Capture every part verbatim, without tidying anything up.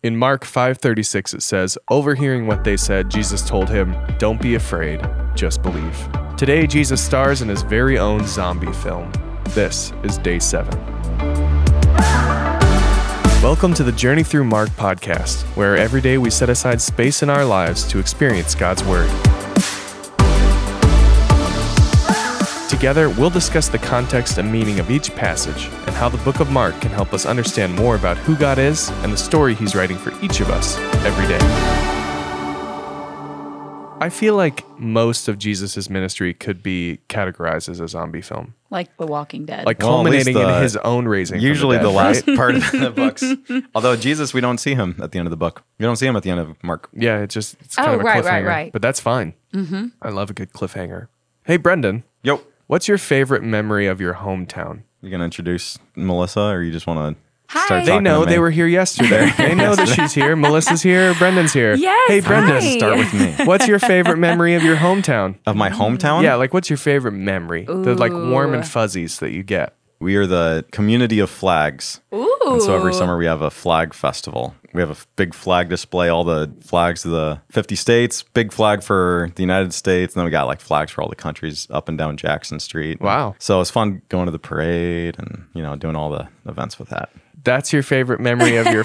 In Mark five thirty-six, it says, overhearing what they said, Jesus told him, "Don't be afraid, just believe." Today, Jesus stars in his very own zombie film. This is day seven. Welcome to the Journey Through Mark podcast, where every day we set aside space in our lives to experience God's word. Together, we'll discuss the context and meaning of each passage and how the book of Mark can help us understand more about who God is and the story he's writing for each of us every day. I feel like most of Jesus' ministry could be categorized as a zombie film. Like The Walking Dead. Like culminating well, the, in his own raising. Usually the, dead, the last right? part of the books. Although Jesus, we don't see him at the end of the book. We don't see him at the end of Mark. Yeah, it just, it's kind oh, of a right, cliffhanger. Right, right. But that's fine. Mm-hmm. I love a good cliffhanger. Hey, Brendan. Yo. What's your favorite memory of your hometown? You're going to introduce Melissa, or you just want to start talking to me? They know they were here yesterday. They know that she's here. Melissa's here. Brendan's here. Yes, hey, Brenda, hi. Start with me. What's your favorite memory of your hometown? Of my hometown? Yeah, like what's your favorite memory? Ooh. The like warm and fuzzies that you get. We are the community of flags. Ooh. And so every summer we have a flag festival. We have a big flag display, all the flags of the fifty states, big flag for the United States. And then we got like flags for all the countries up and down Jackson Street. Wow. So it's fun going to the parade and, you know, doing all the events with that. That's your favorite memory of your...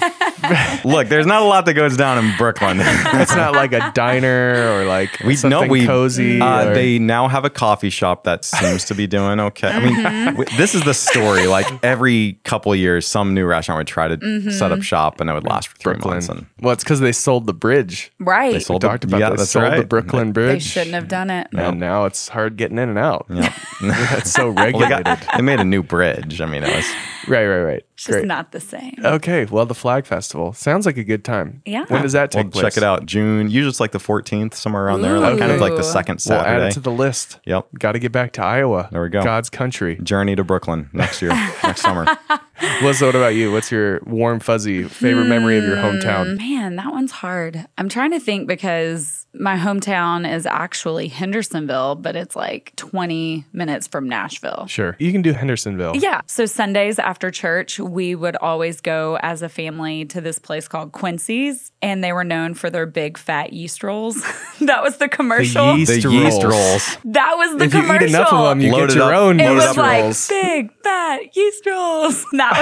Look, there's not a lot that goes down in Brooklyn. It's not like a diner or like we, something no, we, cozy. Uh, or... They now have a coffee shop that seems to be doing okay. I mean, mm-hmm. this is the story. Like every couple years, some new restaurant would try to mm-hmm. set up shop and it would last for three Brooklyn. months. And... Well, it's because they sold the bridge. Right. They sold, we talked about yeah, that. They sold right. the Brooklyn Bridge. They shouldn't have done it. And nope. now it's hard getting in and out. Yep. That's so regulated. Well, they, got, they made a new bridge. I mean, it was... Right, right, right. It's just not the same. Okay. Well, the Flag Festival. Sounds like a good time. Yeah. When does that take well, place? Check it out. June. Usually it's like the fourteenth, somewhere around Ooh. there. Like, kind of like the second Saturday. We'll add it to the list. Yep. Got to get back to Iowa. There we go. God's country. Journey to Brooklyn next year, next summer. Melissa, what about you? What's your warm, fuzzy favorite mm, memory of your hometown? Man, that one's hard. I'm trying to think because my hometown is actually Hendersonville, but it's like twenty minutes from Nashville. Sure. You can do Hendersonville. Yeah. So Sundays after church, we would always go as a family to this place called Quincy's, and they were known for their big fat yeast rolls. That was the commercial. The yeast, the yeast rolls. rolls. That was the if commercial. If you eat enough of them, you load get your up, own yeast rolls. It was like rolls. Big fat yeast rolls. That was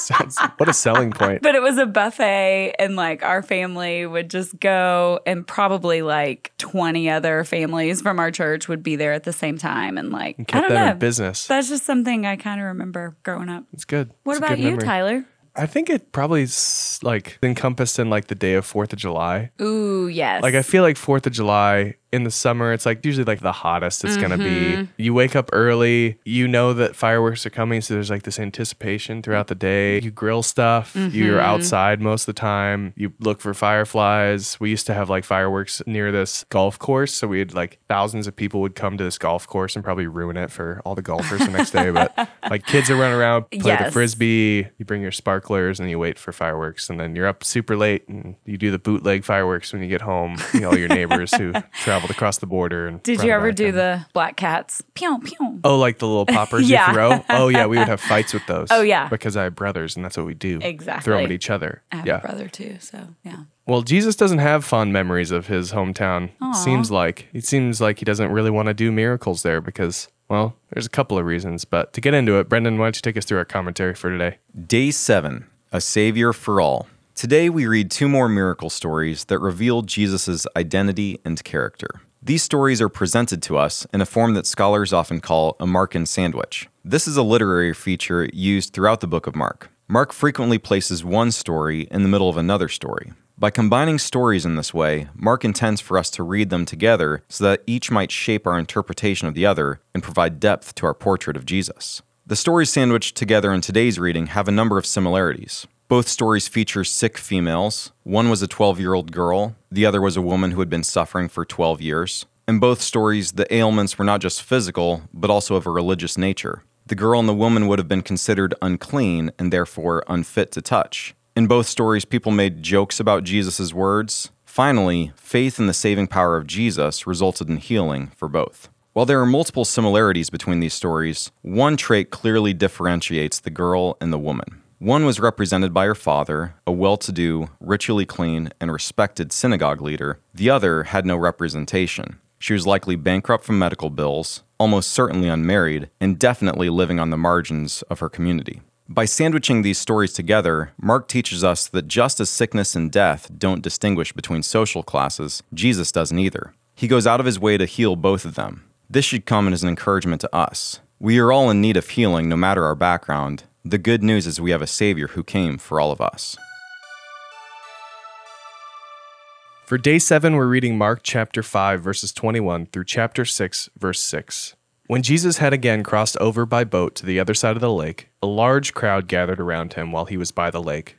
Sounds, what a selling point. But it was a buffet, and like our family would just go, and probably like twenty other families from our church would be there at the same time, and like and kept I don't them know, in business. That's just something I kind of remember growing up. It's good. What it's about good you, memory. Tyler? I think it probably is like encompassed in like the day of fourth of July. Ooh, yes. Like I feel like fourth of July in the summer, it's like usually like the hottest it's mm-hmm. going to be. You wake up early, you know that fireworks are coming. So there's like this anticipation throughout the day. You grill stuff. Mm-hmm. You're outside most of the time. You look for fireflies. We used to have like fireworks near this golf course. So we had like thousands of people would come to this golf course and probably ruin it for all the golfers the next day. But like kids are running around, play yes. the Frisbee. You bring your spark. And you wait for fireworks, and then you're up super late, and you do the bootleg fireworks when you get home. You know, all your neighbors who traveled across the border. And did you ever do and... the black cats? Pew, pew. Oh, like the little poppers yeah. you throw? Oh, yeah, we would have fights with those. Oh, yeah. Because I have brothers, and that's what we do. Exactly. Throw them at each other. I have yeah. a brother, too, so yeah. Well, Jesus doesn't have fond memories of his hometown, it seems like. It seems like he doesn't really want to do miracles there because... Well, there's a couple of reasons, but to get into it, Brendan, why don't you take us through our commentary for today? Day seven, a savior for all. Today, we read two more miracle stories that reveal Jesus' identity and character. These stories are presented to us in a form that scholars often call a Markan sandwich. This is a literary feature used throughout the book of Mark. Mark frequently places one story in the middle of another story. By combining stories in this way, Mark intends for us to read them together so that each might shape our interpretation of the other and provide depth to our portrait of Jesus. The stories sandwiched together in today's reading have a number of similarities. Both stories feature sick females. One was a twelve-year-old girl, the other was a woman who had been suffering for twelve years. In both stories, the ailments were not just physical, but also of a religious nature. The girl and the woman would have been considered unclean and therefore unfit to touch. In both stories, people made jokes about Jesus' words. Finally, faith in the saving power of Jesus resulted in healing for both. While there are multiple similarities between these stories, one trait clearly differentiates the girl and the woman. One was represented by her father, a well-to-do, ritually clean, and respected synagogue leader. The other had no representation. She was likely bankrupt from medical bills, almost certainly unmarried, and definitely living on the margins of her community. By sandwiching these stories together, Mark teaches us that just as sickness and death don't distinguish between social classes, Jesus doesn't either. He goes out of his way to heal both of them. This should come as an encouragement to us. We are all in need of healing no matter our background. The good news is we have a Savior who came for all of us. For day seven, we're reading Mark chapter five, verses twenty-one through chapter six, verse six. When Jesus had again crossed over by boat to the other side of the lake, a large crowd gathered around him while he was by the lake.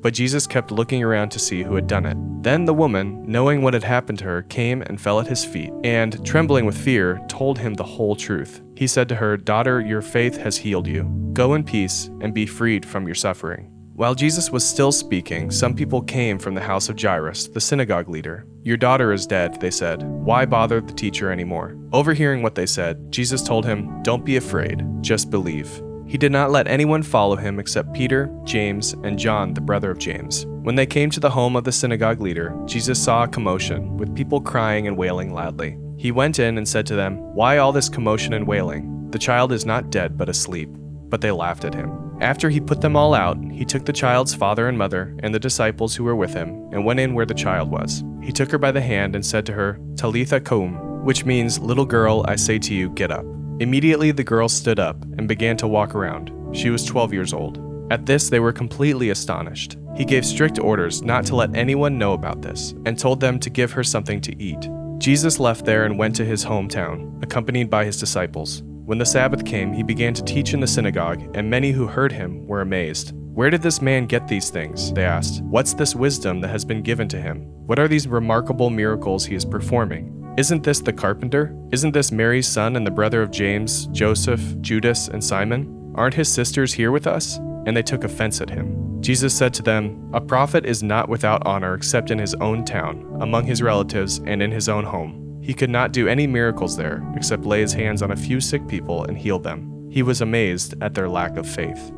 But Jesus kept looking around to see who had done it. Then the woman, knowing what had happened to her, came and fell at his feet, and, trembling with fear, told him the whole truth. He said to her, "Daughter, your faith has healed you. Go in peace and be freed from your suffering." While Jesus was still speaking, some people came from the house of Jairus, the synagogue leader. "Your daughter is dead," they said. "Why bother the teacher anymore?" Overhearing what they said, Jesus told him, "Don't be afraid, just believe." He did not let anyone follow him except Peter, James, and John, the brother of James. When they came to the home of the synagogue leader, Jesus saw a commotion, with people crying and wailing loudly. He went in and said to them, "Why all this commotion and wailing? The child is not dead, but asleep." But they laughed at him. After he put them all out, he took the child's father and mother and the disciples who were with him and went in where the child was. He took her by the hand and said to her, "Talitha koum," which means, "Little girl, I say to you, get up." Immediately the girl stood up and began to walk around. She was twelve years old. At this they were completely astonished. He gave strict orders not to let anyone know about this and told them to give her something to eat. Jesus left there and went to his hometown, accompanied by his disciples. When the Sabbath came, he began to teach in the synagogue, and many who heard him were amazed. "Where did this man get these things?" they asked. "What's this wisdom that has been given to him? What are these remarkable miracles he is performing? Isn't this the carpenter? Isn't this Mary's son and the brother of James, Joseph, Judas, and Simon? Aren't his sisters here with us?" And they took offense at him. Jesus said to them, "A prophet is not without honor except in his own town, among his relatives, and in his own home." He could not do any miracles there, except lay his hands on a few sick people and heal them. He was amazed at their lack of faith.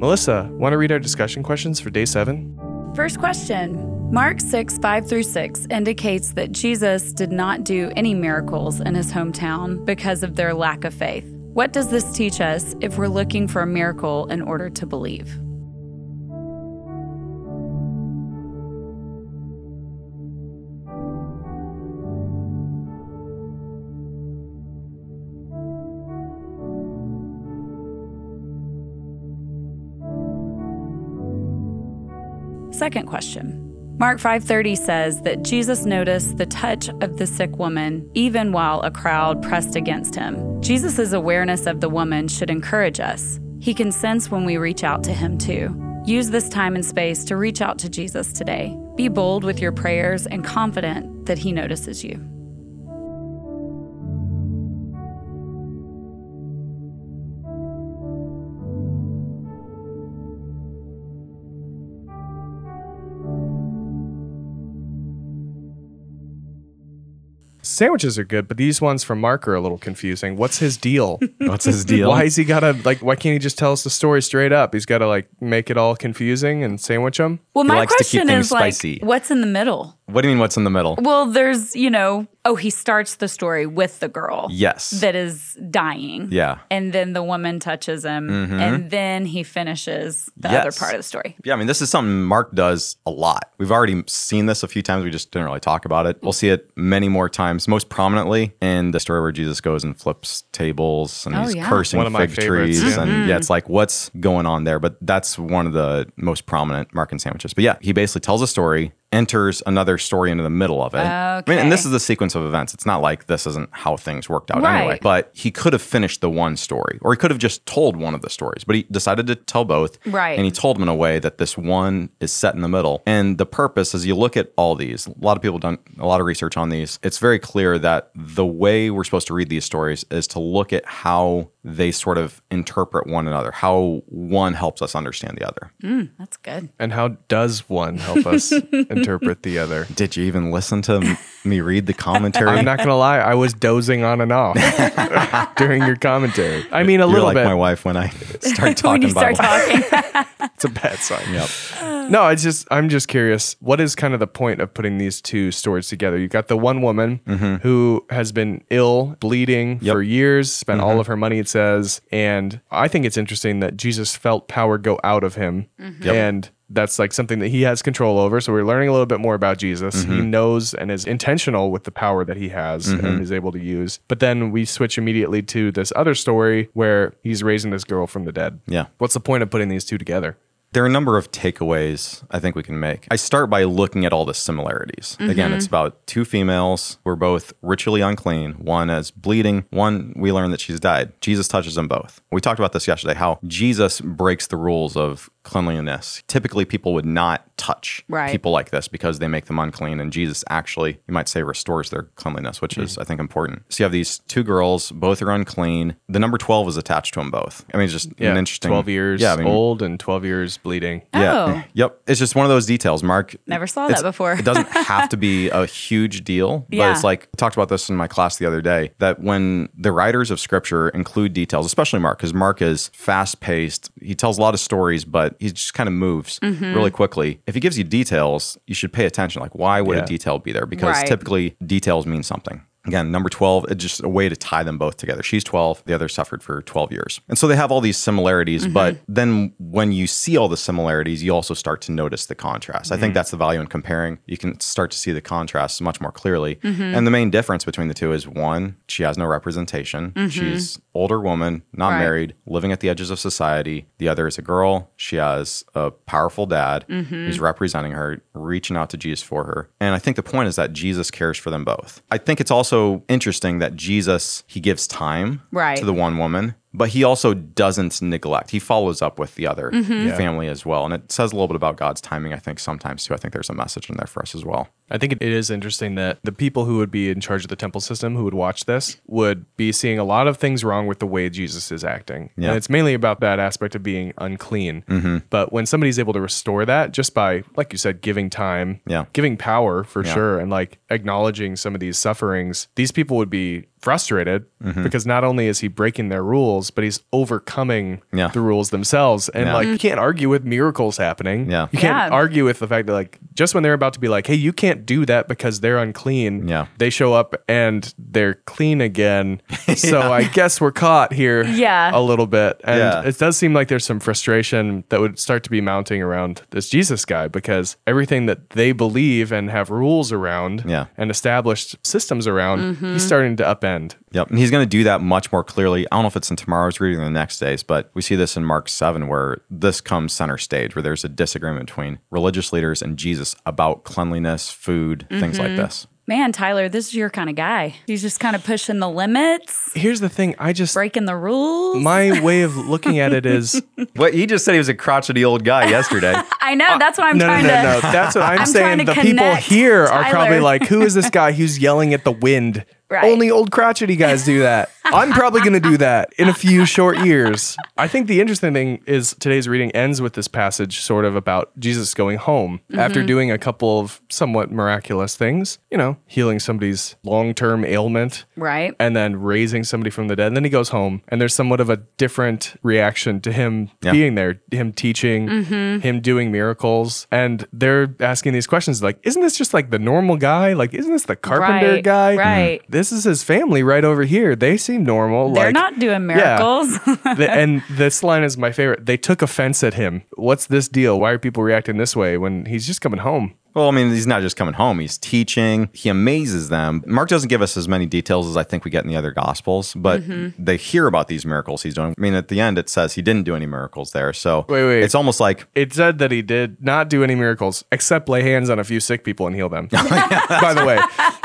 Melissa, want to read our discussion questions for day seven? First question, Mark six, five through six indicates that Jesus did not do any miracles in his hometown because of their lack of faith. What does this teach us if we're looking for a miracle in order to believe? Second question, Mark five thirty says that Jesus noticed the touch of the sick woman even while a crowd pressed against him. Jesus' awareness of the woman should encourage us. He can sense when we reach out to him too. Use this time and space to reach out to Jesus today. Be bold with your prayers and confident that he notices you. Sandwiches are good, but these ones from Mark are a little confusing. What's his deal? What's his deal? Why is he gotta like? Why can't he just tell us the story straight up? He's gotta like make it all confusing and sandwich them. Well, he my question is spicy. Like, what's in the middle? What do you mean what's in the middle? Well, there's, you know, oh, he starts the story with the girl. Yes. That is dying. Yeah. And then the woman touches him. Mm-hmm. And then he finishes the yes. other part of the story. Yeah, I mean, this is something Mark does a lot. We've already seen this a few times. We just didn't really talk about it. We'll see it many more times, most prominently in the story where Jesus goes and flips tables and oh, he's yeah. cursing fig trees. Mm-hmm. And yeah, it's like, what's going on there? But that's one of the most prominent Markan sandwiches. But yeah, he basically tells a story, enters another story into the middle of it. Okay. I mean, and this is the sequence of events. It's not like this isn't how things worked out right. anyway. But he could have finished the one story, or he could have just told one of the stories. But he decided to tell both. Right. And he told them in a way that this one is set in the middle. And the purpose is, you look at all these, a lot of people done a lot of research on these. It's very clear that the way we're supposed to read these stories is to look at how they sort of interpret one another, how one helps us understand the other. Mm, that's good. And how does one help us interpret the other? Did you even listen to m- me read the commentary? I'm not going to lie. I was dozing on and off during your commentary. I mean, a You're little like bit. Like my wife when I start talking when about start talking. It's a bad sign. Yep. No, it's just, I'm just curious. What is kind of the point of putting these two stories together? You've got the one woman mm-hmm. who has been ill, bleeding yep. for years, spent mm-hmm. all of her money, et cetera. Says, and I think it's interesting that Jesus felt power go out of him. Mm-hmm. Yep. And that's like something that he has control over. So we're learning a little bit more about Jesus. Mm-hmm. He knows and is intentional with the power that he has mm-hmm. and is able to use. But then we switch immediately to this other story where he's raising this girl from the dead. Yeah. What's the point of putting these two together? There are a number of takeaways I think we can make. I start by looking at all the similarities. Mm-hmm. Again, it's about two females who are both ritually unclean. One is bleeding. One, we learn that she's died. Jesus touches them both. We talked about this yesterday, how Jesus breaks the rules of cleanliness. Typically, people would not touch right. people like this because they make them unclean. And Jesus actually, you might say, restores their cleanliness, which mm. is, I think, important. So you have these two girls, both are unclean. The number twelve is attached to them both. I mean, it's just yeah. an interesting... twelve years yeah, I mean, old and twelve years bleeding. Oh. Yeah. Yep. It's just one of those details, Mark. Never saw that before. It doesn't have to be a huge deal, but yeah. it's like, I talked about this in my class the other day, that when the writers of scripture include details, especially Mark, because Mark is fast-paced, he tells a lot of stories, but he just kind of moves mm-hmm. really quickly. If he gives you details, you should pay attention. Like, why would yeah. a detail be there? Because right. typically details mean something. Again, number twelve, it's just a way to tie them both together. She's twelve, the other suffered for twelve years. And so they have all these similarities, mm-hmm. but then when you see all the similarities, you also start to notice the contrast. Mm-hmm. I think that's the value in comparing. You can start to see the contrast much more clearly. Mm-hmm. And the main difference between the two is, one, she has no representation. Mm-hmm. She's older woman, not right. married, living at the edges of society. The other is a girl. She has a powerful dad mm-hmm. who's representing her, reaching out to Jesus for her. And I think the point is that Jesus cares for them both. I think it's also interesting that Jesus, he gives time right. to the one woman, but he also doesn't neglect. He follows up with the other mm-hmm. yeah. family as well. And it says a little bit about God's timing, I think, sometimes too. I think there's a message in there for us as well. I think it is interesting that the people who would be in charge of the temple system, who would watch this, would be seeing a lot of things wrong with the way Jesus is acting. Yeah. And it's mainly about that aspect of being unclean. Mm-hmm. But when somebody's able to restore that just by, like you said, giving time, yeah. giving power for yeah. sure, and like acknowledging some of these sufferings, these people would be frustrated mm-hmm. because not only is he breaking their rules, but he's overcoming yeah. the rules themselves. And yeah. like, you can't argue with miracles happening. Yeah. You can't yeah. argue with the fact that like, just when they're about to be like, hey, you can't do that because they're unclean, yeah. they show up and they're clean again. yeah. So I guess we're caught here yeah. a little bit. And yeah. it does seem like there's some frustration that would start to be mounting around this Jesus guy, because everything that they believe and have rules around yeah. and established systems around, mm-hmm. he's starting to upend. End. Yep. And he's going to do that much more clearly. I don't know if it's in tomorrow's reading or the next day's, but we see this in Mark seven, where this comes center stage, where there's a disagreement between religious leaders and Jesus about cleanliness, food, mm-hmm. things like this. Man, Tyler, this is your kind of guy. He's just kind of pushing the limits. Here's the thing. I just... breaking the rules. My way of looking at it is... what you just said, he was a crotchety old guy yesterday. I know. Uh, that's what I'm no, trying no, no, to... No, no, no. That's what I'm, I'm saying. The people here Tyler. Are probably like, who is this guy who's yelling at the wind? Right. Only old crotchety guys do that. I'm probably going to do that in a few short years. I think the interesting thing is today's reading ends with this passage sort of about Jesus going home mm-hmm. after doing a couple of somewhat miraculous things, you know, healing somebody's long-term ailment. Right. And then raising somebody from the dead. And then he goes home and there's somewhat of a different reaction to him yeah. being there, him teaching, mm-hmm. him doing miracles. And they're asking these questions like, isn't this just like the normal guy? Like, isn't this the carpenter right, guy? Right. Mm-hmm. This is his family right over here. They seem normal. They're like, not doing miracles. Yeah. the, and this line is my favorite. They took offense at him. What's this deal? Why are people reacting this way when he's just coming home? Well, I mean, he's not just coming home. He's teaching. He amazes them. Mark doesn't give us as many details as I think we get in the other Gospels, but mm-hmm. they hear about these miracles he's doing. I mean, at the end, it says he didn't do any miracles there. So wait, wait. It's almost like... It said that he did not do any miracles, except lay hands on a few sick people and heal them, by the way.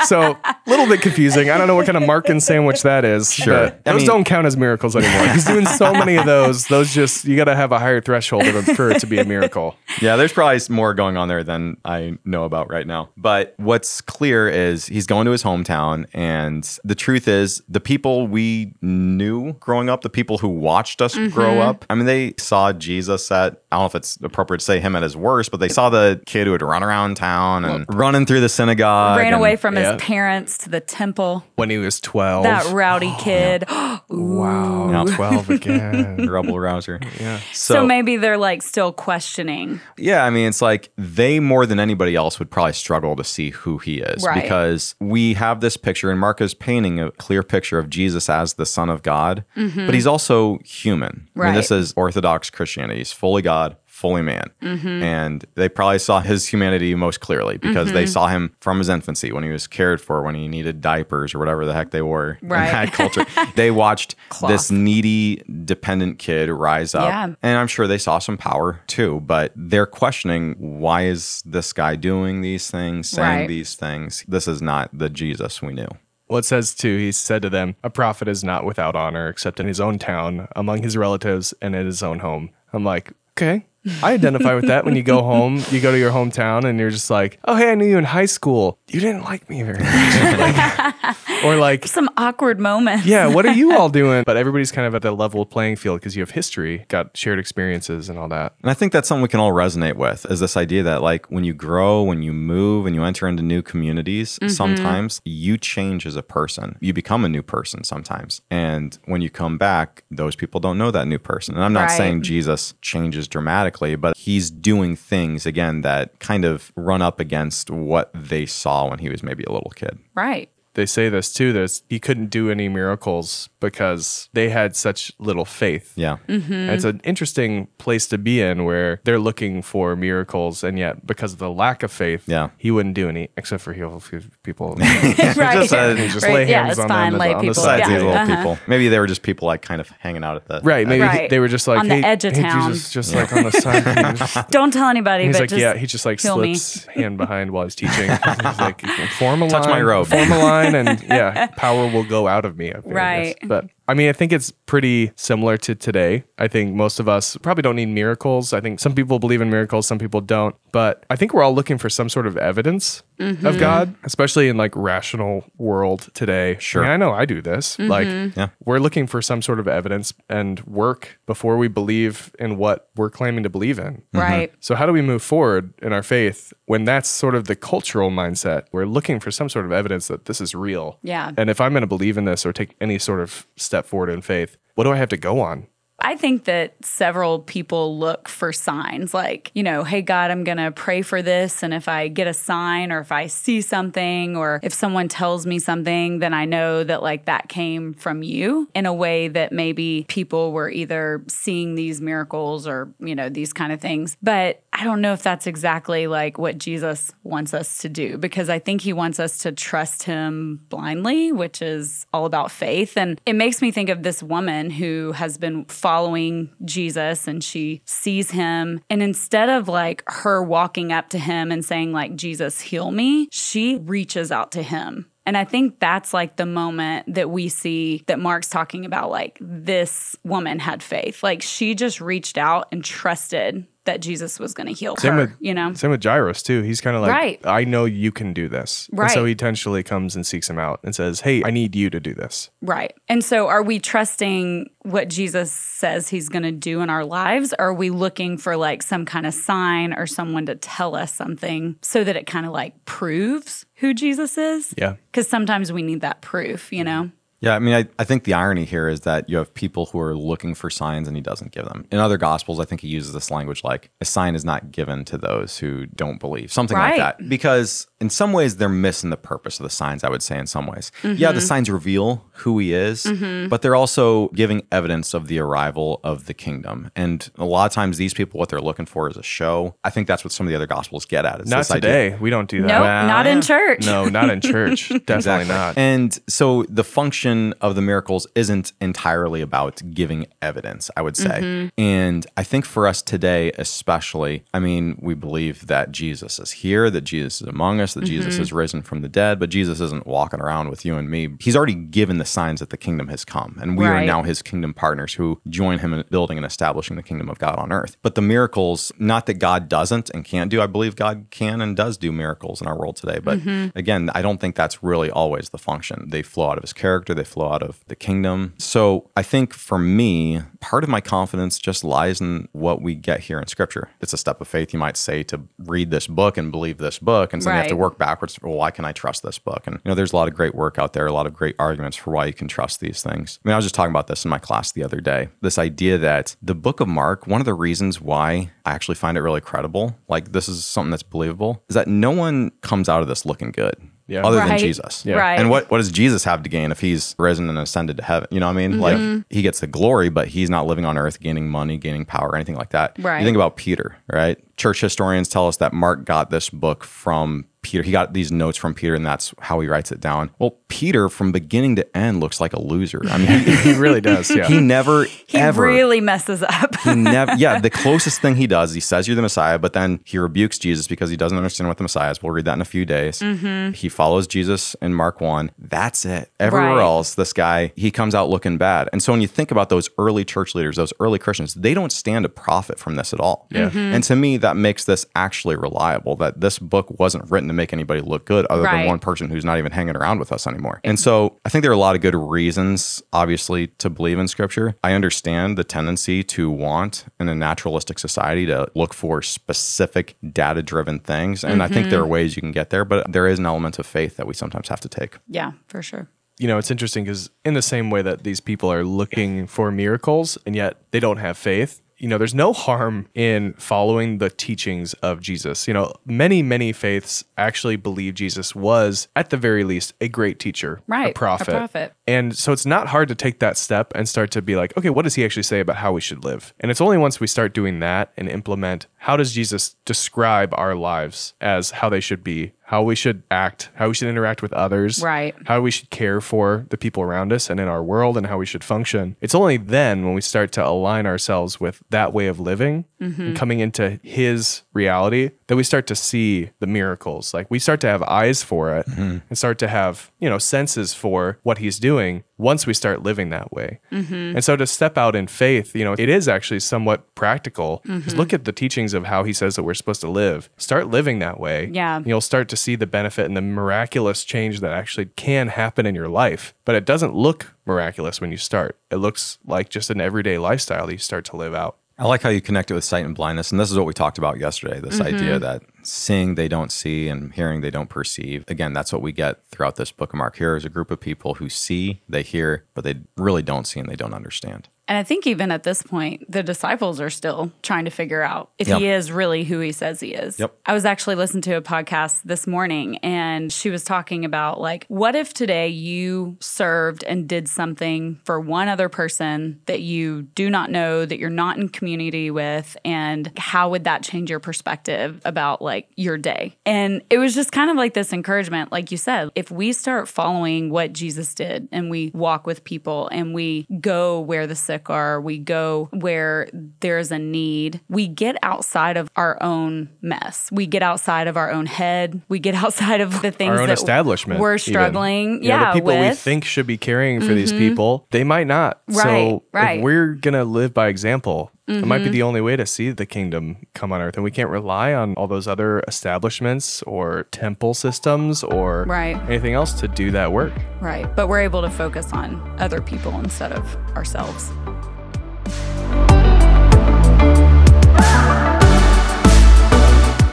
So a little bit confusing. I don't know what kind of Markan sandwich that is. Sure. Those I mean, don't count as miracles anymore. He's doing so many of those. Those just... You got to have a higher threshold for it to be a miracle. Yeah, there's probably more going on there than I... know about right now. But what's clear is he's going to his hometown, and the truth is the people we knew growing up, the people who watched us mm-hmm. grow up, I mean, they saw Jesus at, I don't know if it's appropriate to say him at his worst, but they saw the kid who would run around town and well, running through the synagogue. Ran and, away from yeah. his parents to the temple. When he was twelve. That rowdy kid. Yeah. Wow. Now twelve again. Rebel rouser. Yeah. So, so maybe they're like still questioning. Yeah. I mean, it's like they more than anybody else would probably struggle to see who he is right. because we have this picture, and Mark is painting a clear picture of Jesus as the Son of God, mm-hmm. but he's also human. Right. I mean, this is Orthodox Christianity. He's fully God, fully man. Mm-hmm. And they probably saw his humanity most clearly because mm-hmm. they saw him from his infancy when he was cared for, when he needed diapers or whatever the heck they wore right. in that culture. They watched Cloth. This needy, dependent kid rise up. Yeah. And I'm sure they saw some power too, but they're questioning, why is this guy doing these things, saying right. these things? This is not the Jesus we knew. Well, it says, too, he said to them, a prophet is not without honor except in his own town, among his relatives, and in his own home. I'm like, okay. I identify with that when you go home, you go to your hometown and you're just like, oh, hey, I knew you in high school. You didn't like me very much. like, or like... Some awkward moments. Yeah, what are you all doing? But everybody's kind of at that level playing field because you have history, got shared experiences and all that. And I think that's something we can all resonate with is this idea that like when you grow, when you move and you enter into new communities, mm-hmm. sometimes you change as a person. You become a new person sometimes. And when you come back, those people don't know that new person. And I'm not right. saying Jesus changes dramatically, but he's doing things, again, that kind of run up against what they saw when he was maybe a little kid. Right. They say this too, that he couldn't do any miracles because they had such little faith. Yeah. Mm-hmm. And it's an interesting place to be in where they're looking for miracles, and yet because of the lack of faith, yeah. he wouldn't do any, except for heal people. right. Just, uh, just right. lay yeah, hands on fine, them lay on people. The sides yeah. of these little uh-huh. people. Maybe they were just people like kind of hanging out at the... Right. Maybe right. He, they were just like... On hey, the edge of hey, town. Jesus, just yeah. like on the side. Just, don't tell anybody, but like, just yeah, he just like slips me. Hand behind while he's teaching. He's like, form a line. Touch my robe. Form a line. And yeah, power will go out of me. I think, right. I but I mean, I think it's pretty similar to today. I think most of us probably don't need miracles. I think some people believe in miracles, some people don't. But I think we're all looking for some sort of evidence mm-hmm. of God, especially in like rational world today. Sure. I, mean, I know I do this. Mm-hmm. Like yeah. we're looking for some sort of evidence and work before we believe in what we're claiming to believe in. Right. Mm-hmm. So how do we move forward in our faith when that's sort of the cultural mindset? We're looking for some sort of evidence that this is real. Yeah. And if I'm going to believe in this or take any sort of step forward in faith, what do I have to go on? I think that several people look for signs like, you know, hey, God, I'm going to pray for this. And if I get a sign or if I see something or if someone tells me something, then I know that like that came from you in a way that maybe people were either seeing these miracles or, you know, these kind of things. But I don't know if that's exactly like what Jesus wants us to do, because I think he wants us to trust him blindly, which is all about faith. And it makes me think of this woman who has been following Jesus, and she sees him. And instead of like her walking up to him and saying like, Jesus, heal me, she reaches out to him. And I think that's like the moment that we see that Mark's talking about, like this woman had faith. Like she just reached out and trusted that Jesus was going to heal same her, with, you know? Same with Jairus, too. He's kind of like, right. I know you can do this. Right. And so he intentionally comes and seeks him out and says, hey, I need you to do this. Right. And so are we trusting what Jesus says he's going to do in our lives? Or are we looking for like some kind of sign or someone to tell us something so that it kind of like proves who Jesus is? Yeah. Because sometimes we need that proof, you know? Yeah, I mean, I, I think the irony here is that you have people who are looking for signs and he doesn't give them. In other Gospels, I think he uses this language like, a sign is not given to those who don't believe, something right. like that. Because in some ways, they're missing the purpose of the signs, I would say, in some ways. Mm-hmm. Yeah, the signs reveal who he is, mm-hmm. but they're also giving evidence of the arrival of the kingdom. And a lot of times, these people, what they're looking for is a show. I think that's what some of the other Gospels get at. It's not today. Idea. We don't do that. No, nope, well, not in church. No, not in church. Definitely exactly. not. And so the function of the miracles isn't entirely about giving evidence, I would say. Mm-hmm. And I think for us today, especially, I mean, we believe that Jesus is here, that Jesus is among us, that mm-hmm. Jesus is risen from the dead, but Jesus isn't walking around with you and me. He's already given the signs that the kingdom has come, and we right. are now his kingdom partners who join him in building and establishing the kingdom of God on earth. But the miracles, not that God doesn't and can't do, I believe God can and does do miracles in our world today. But mm-hmm. again, I don't think that's really always the function. They flow out of his character. They flow out of the kingdom. So I think for me, part of my confidence just lies in what we get here in Scripture. It's a step of faith, you might say, to read this book and believe this book. And so right. you have to work backwards. Well, why can I trust this book? And you know, there's a lot of great work out there, a lot of great arguments for why you can trust these things. I mean, I was just talking about this in my class the other day, this idea that the book of Mark, one of the reasons why I actually find it really credible, like this is something that's believable, is that no one comes out of this looking good. Yeah. Other right. than Jesus. Yeah. Right. And what, what does Jesus have to gain if he's risen and ascended to heaven? You know what I mean? Mm-hmm. Like, he gets the glory, but he's not living on earth, gaining money, gaining power, or anything like that. Right. You think about Peter, right? Church historians tell us that Mark got this book from Peter. He got these notes from Peter, and that's how he writes it down. Well, Peter, from beginning to end, looks like a loser. I mean, he, he really does. Yeah. He never, he ever. He really messes up. he never. Yeah, the closest thing he does, he says, you're the Messiah, but then he rebukes Jesus because he doesn't understand what the Messiah is. We'll read that in a few days. Mm-hmm. He follows Jesus in Mark one. That's it. Everywhere right. else, this guy, he comes out looking bad. And so when you think about those early church leaders, those early Christians, they don't stand to profit from this at all. Yeah. Mm-hmm. And to me, that makes this actually reliable, that this book wasn't written to make anybody look good other right. than one person who's not even hanging around with us anymore. And so I think there are a lot of good reasons, obviously, to believe in Scripture. I understand the tendency to want, in a naturalistic society, to look for specific data-driven things. And mm-hmm. I think there are ways you can get there, but there is an element of faith that we sometimes have to take. Yeah, for sure. You know, it's interesting because in the same way that these people are looking for miracles and yet they don't have faith, you know, there's no harm in following the teachings of Jesus. You know, many, many faiths actually believe Jesus was, at the very least, a great teacher, right, a prophet. a prophet. And so it's not hard to take that step and start to be like, okay, what does he actually say about how we should live? And it's only once we start doing that and implement, how does Jesus describe our lives as how they should be, how we should act, how we should interact with others, right? How we should care for the people around us and in our world and how we should function. It's only then when we start to align ourselves with that way of living mm-hmm. and coming into his reality that we start to see the miracles. Like we start to have eyes for it mm-hmm. and start to have, you know, senses for what he's doing once we start living that way. Mm-hmm. And so to step out in faith, you know, it is actually somewhat practical. Mm-hmm. Just look at the teachings of how he says that we're supposed to live. Start living that way. Yeah. You'll start to see the benefit and the miraculous change that actually can happen in your life. But it doesn't look miraculous when you start. It looks like just an everyday lifestyle that you start to live out. I like how you connect it with sight and blindness. And this is what we talked about yesterday, this mm-hmm. idea that seeing they don't see and hearing they don't perceive. Again, that's what we get throughout this book of Mark. Here is a group of people who see, they hear, but they really don't see and they don't understand. And I think even at this point, the disciples are still trying to figure out if yep. he is really who he says he is. Yep. I was actually listening to a podcast this morning, and she was talking about, like, what if today you served and did something for one other person that you do not know, that you're not in community with, and how would that change your perspective about, like, your day? And it was just kind of like this encouragement, like you said, if we start following what Jesus did, and we walk with people, and we go where the or we go where there's a need, we get outside of our own mess. We get outside of our own head. We get outside of the things our own that establishment, we're struggling even. Yeah, you know, the people with. we think should be caring for mm-hmm. these people, they might not. Right, so right. if we're going to live by example, Mm-hmm. It might be the only way to see the kingdom come on earth. And we can't rely on all those other establishments or temple systems or right. anything else to do that work. Right. But we're able to focus on other people instead of ourselves.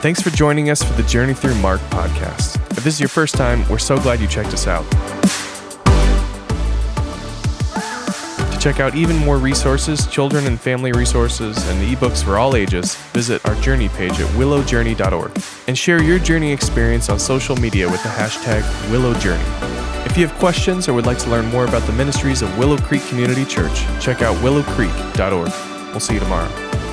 Thanks for joining us for the Journey Through Mark podcast. If this is your first time, we're so glad you checked us out. Check out even more resources, children and family resources, and the ebooks for all ages, visit our journey page at willow journey dot org. And share your journey experience on social media with the hashtag WillowJourney. If you have questions or would like to learn more about the ministries of Willow Creek Community Church, check out willow creek dot org. We'll see you tomorrow.